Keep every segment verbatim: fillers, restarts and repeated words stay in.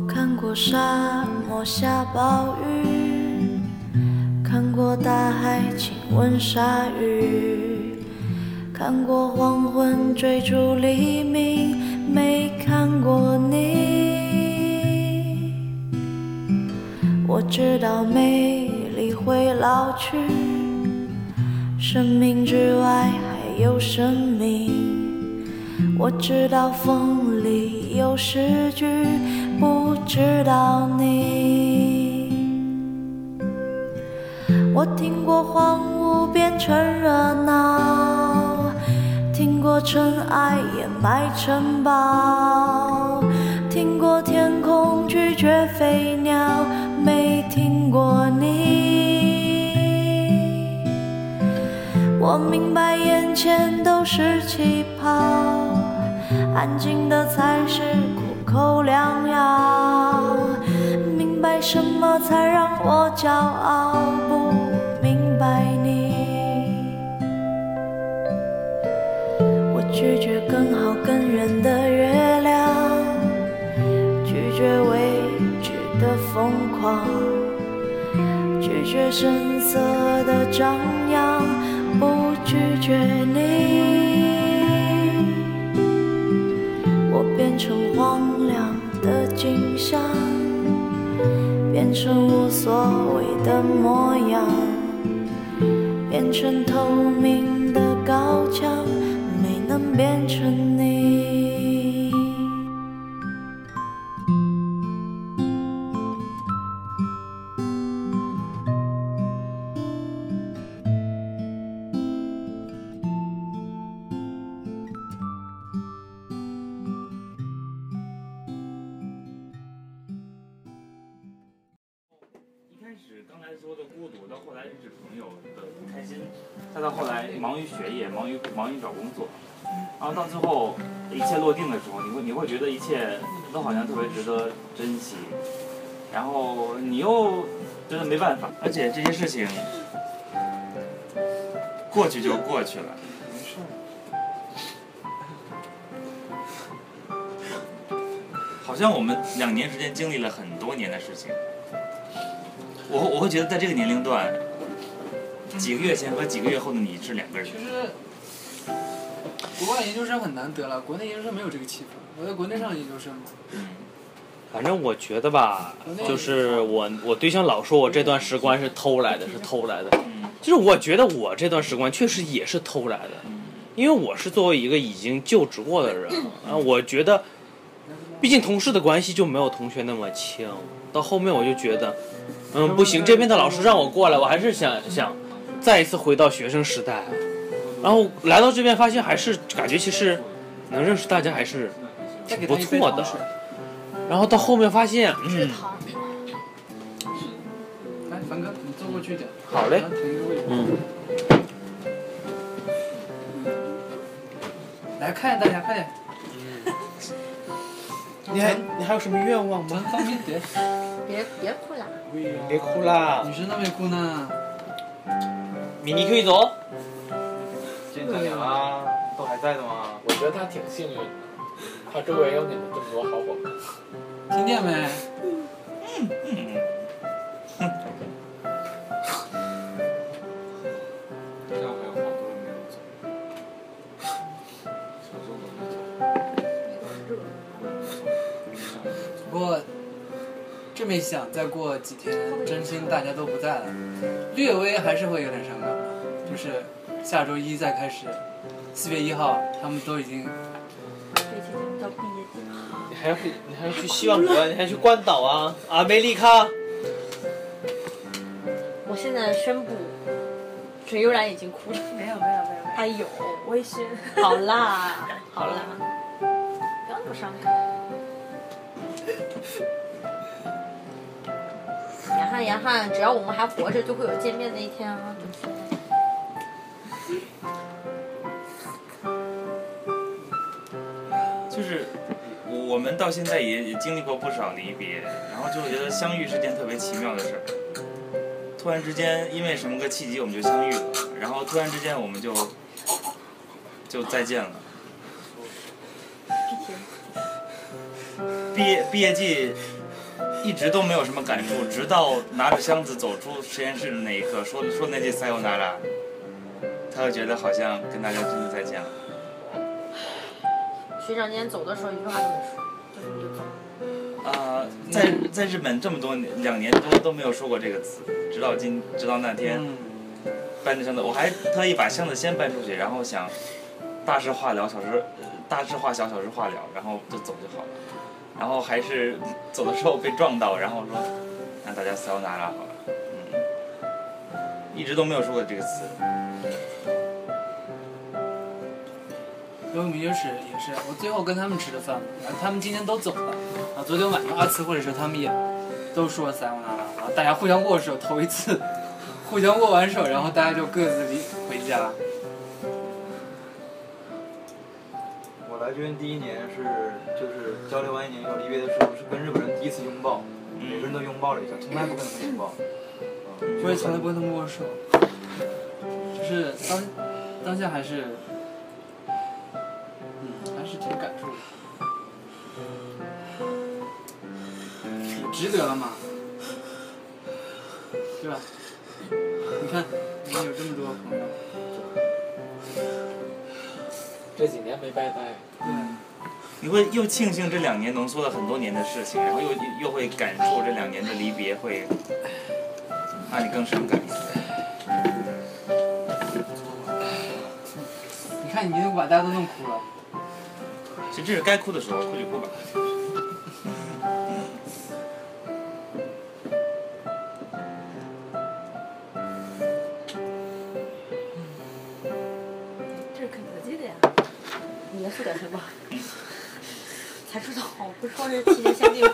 我看过沙漠下暴雨，看过大海亲吻鲨鱼，看过黄昏追逐黎明，没看过你。我知道美丽会老去，生命之外还有生命。我知道风里有诗句，不知道你。我听过荒芜变成热闹，听过尘埃掩埋城堡，听过天空拒绝飞鸟，没听过你。我明白眼前都是气泡，安静的才是口良药，明白什么才让我骄傲，不明白你。我拒绝更好更圆的月亮，拒绝未知的疯狂，拒绝声色的张扬，不拒绝你。变成荒凉的景象，变成无所谓的模样，变成透明的高墙，没能变成你。刚才说的孤独，到后来是朋友的不开心，再到后来忙于学业，忙于忙于找工作，然后到最后一切落定的时候，你会你会觉得一切都好像特别值得珍惜，然后你又觉得没办法，而且这些事情过去就过去了。没事。好像我们两年时间经历了很多年的事情。我我会觉得在这个年龄段，几个月前和几个月后的你是两个人。其实，国外研究生很难得了，国内研究生没有这个气氛。我在国内上研究生嘛。反正我觉得吧，就是我我对象老说我这段时光是偷来的，是偷来的。就是我觉得我这段时光确实也是偷来的，因为我是作为一个已经就职过的人，啊，我觉得，毕竟同事的关系就没有同学那么亲。到后面我就觉得。嗯，不行，这边的老师让我过来，我还是想想再一次回到学生时代，然后来到这边发现还是感觉其实能认识大家还是挺不错的，然后到后面发现嗯，来凡哥你坐过去一点，好嘞，嗯，来看大家快点，你还你还有什么愿望吗？别别哭啦！别哭啦！女生都没哭呢。米妮可以走。见这俩啦，都还在的吗？我觉得他挺幸运的，他周围有你们这么多好伙伴。听见没？嗯嗯嗯。这还有好多人没有走。小时候没走。不过。是没想再过几天真心大家都不在了，略微还是会有点伤感，就是下周一再开始，四月一号他们都已经你还要去你还要去希望国，你还要去关岛啊啊梅利卡。我现在宣布水悠然已经哭了。没有没有没有，他有微醺。好啦好啦，不要那么伤感。严汉，严汉，只要我们还活着，就会有见面的一天啊！对不对？就是我我们到现在也也经历过不少离别，然后就觉得相遇是件特别奇妙的事儿。突然之间，因为什么个契机，我们就相遇了，然后突然之间，我们就就再见了。毕业毕业季。一直都没有什么感触，直到拿着箱子走出实验室的那一刻，说说那句塞欧那拉，他就觉得好像跟大家真的再见了。学长今天走的时候一句话都没说，就是你就走了。啊、呃，在在日本这么多年，两年多都没有说过这个词，直到今直到那天，嗯、搬着箱子，我还特意把箱子先搬出去，然后想大事化了，小事大事化小，小事化了，然后就走就好了。然后还是走的时候被撞到，然后说让大家撒由那拉好了，嗯，一直都没有说过这个词。游泳迷就是也是，我最后跟他们吃的饭，然后他们今天都走了，啊，昨天晚上阿慈或者是他们也都说撒由那拉，然后大家互相握手，头一次互相握完手，然后大家就各自离回家。我来这边第一年是就是交流完一年以后离别的时候，是跟日本人第一次拥抱，每个人都拥抱了一下，从来不跟他们拥抱，嗯、我也从来不跟他们握手，就是当当下还是。是挺感触的，值得了嘛，对吧？你看，你有这么多朋友，这几年没白待。对。你会又庆幸这两年浓缩了很多年的事情，然后又又会感触这两年的离别会，让你更深感一些。你看，你就把大家都弄哭了。其实这是该哭的时候，哭就哭吧。这是肯德基的呀，你要说点什么？才知道，不说是提前限定。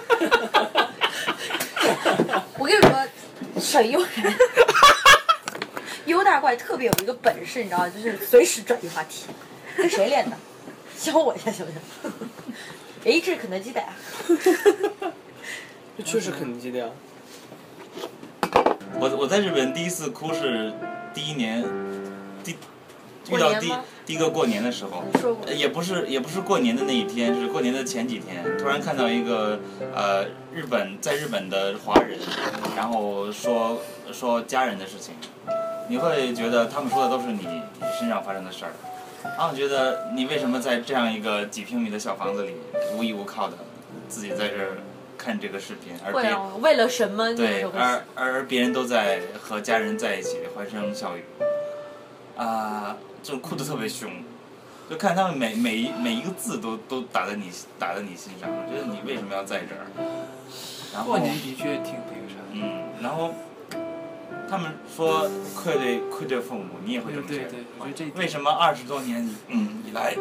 我跟你说，沈悠然，优大怪特别有一个本事，你知道吗？就是随时转移话题。跟谁练的？教我一下行不行？哎，这是肯德基的呀、啊。这确实肯德基的呀、啊。我我在日本第一次哭是第一年，第遇到第第一个过年的时候，也不是也不是过年的那一天，是过年的前几天，突然看到一个呃日本在日本的华人，然后说说家人的事情，你会觉得他们说的都是你身上发生的事儿。然后、啊、我觉得你为什么在这样一个几平米的小房子里无依无靠的自己在这儿看这个视频，而别、啊、为了什么？对，而而别人都在和家人在一起欢声笑语，啊、呃，就哭得特别凶，就看他们每每一每一个字都都打在你打在你心上，我觉得你为什么要在这儿？然后过年的确挺那个啥。嗯，然后。他们说愧对愧对父母，你也会这么觉得？为什么二十多年以嗯以来，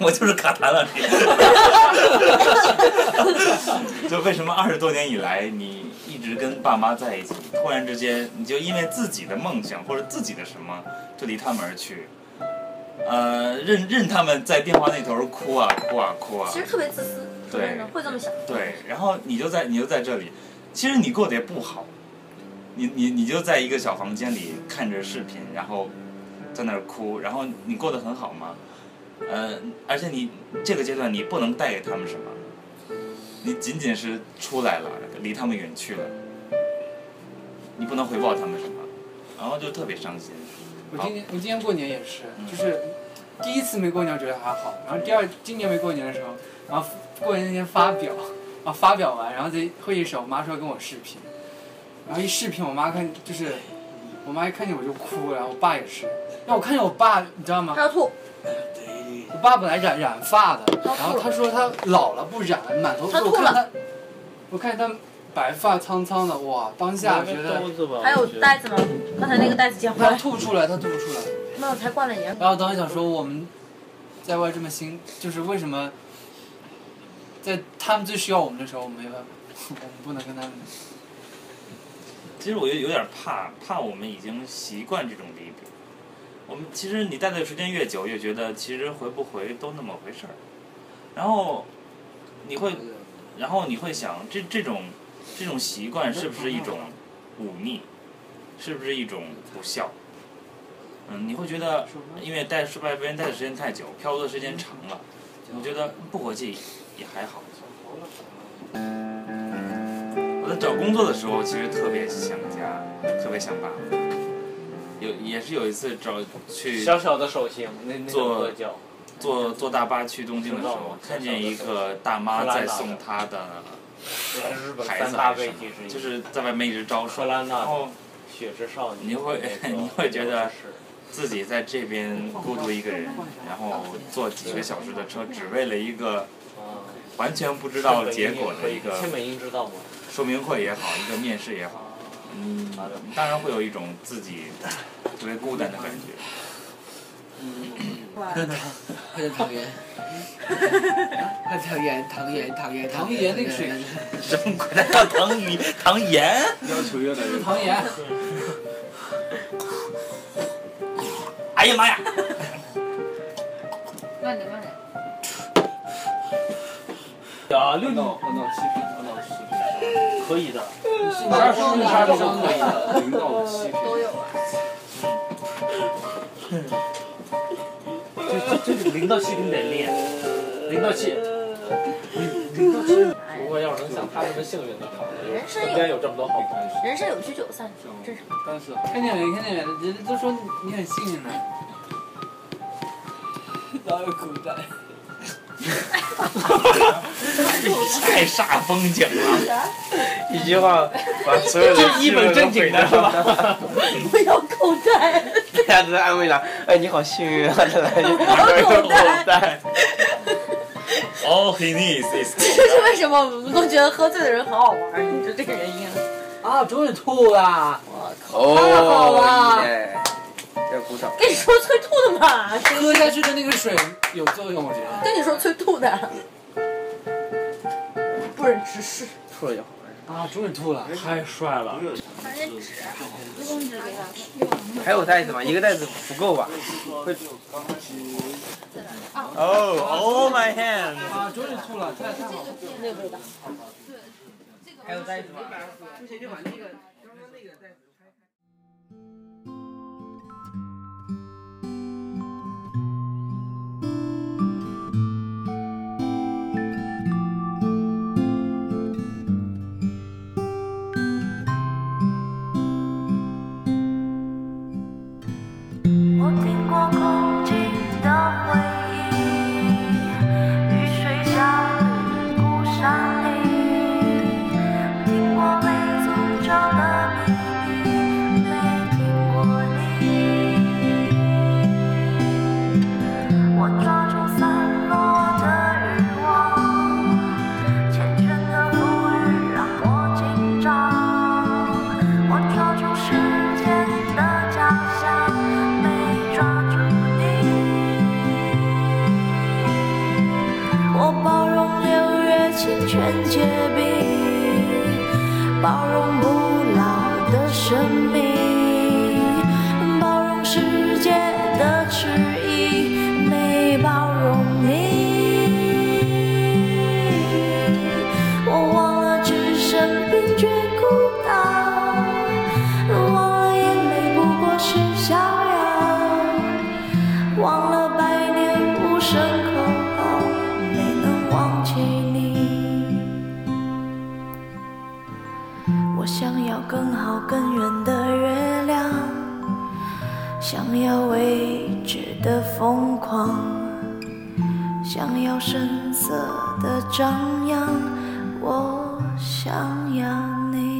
我就是卡痰了，就为什么二十多年以来你一直跟爸妈在一起，突然之间你就因为自己的梦想或者自己的什么就离他们而去，呃，任任他们在电话那头哭啊哭啊哭啊，其实特别自私，对，会这么想。对，然后你就在你就在这里，其实你过得也不好。你你你就在一个小房间里看着视频，然后在那儿哭，然后你过得很好吗？呃，而且你这个阶段你不能带给他们什么，你仅仅是出来了，离他们远去了，你不能回报他们什么，然后就特别伤心。我今年我今年过年也是，就是第一次没过年觉得还好，然后第二今年没过年的时候，然后过年那天发表，然后发表完，然后在会议室我妈说跟我视频。然后一视频，我妈看就是，我妈一看见我就哭，然后我爸也是。那我看见我爸，你知道吗？他要吐。我爸本来染染发的，然后他说他老了不染，满头。他吐了。我看见他白发苍苍的，哇！当下觉得。还有袋子吗？刚才那个袋子捡回来。他吐出来，他吐不出来。那我才灌了盐。然后当时想说，我们在外这么辛，就是为什么在他们最需要我们的时候，我们没办法，我们不能跟他们。其实我有有点怕，怕我们已经习惯这种离别。我们其实你待的时间越久，越觉得其实回不回都那么回事儿。然后你会，然后你会想，这这种这种习惯是不是一种忤逆？是不是一种不孝？嗯，你会觉得，因为待是外别人待的时间太久，漂泊的时间长了，我觉得不回去也还好。嗯我在找工作的时候，其实特别想家，特别想爸爸。有也是有一次找去小小的手型，那那坐坐坐大巴去东京的时候，看见一个大妈在送她的孩子来上，就是在外面一直招手，然后雪之少女，你会你会觉得自己在这边孤独一个人，然后坐几个小时的车，只为了一个完全不知道结果的一个说明会也好，一个面试也好。嗯，当然会有一种自己特别孤单的感觉。嗯，快点，快点汤圆，快汤圆，汤圆，汤圆，汤圆那个水什么鬼？叫汤圆，汤圆，要求越来越汤圆。哎呀妈呀！慢点，慢点。啊，六到六到七品，六到七品。可以的，你二十五杀都可以的，零到七都有啊。这这这零到七你得练，零到七，零到七。不过要是能像他这么幸运的，应该有这么多好朋友。人生有聚就散，这是。但是看见没？看见没？人家都说你很幸运呢。哪有古代？太煞风景了！一句话把所有的一本正经的是吧？不要口袋！大家都在安慰他，哎，你好幸运啊！不要口袋 ！All he needs is 这是为什么我们都觉得喝醉的人很好玩？你就这个原因啊！终于吐了！我靠！太好了！要鼓掌！跟你说催吐的嘛，喝下去的那个水有作用，我觉得。跟你说催吐的。不忍直视，吐了也好玩啊！终于吐了，太帅了！还有袋子吗？一个袋子不够吧？会。哦 ，Oh my hand！ 啊，终于吐了，太太好了，那味道。还有袋子吗？之前就把那个刚刚那个袋子。深色的张扬，我想要你。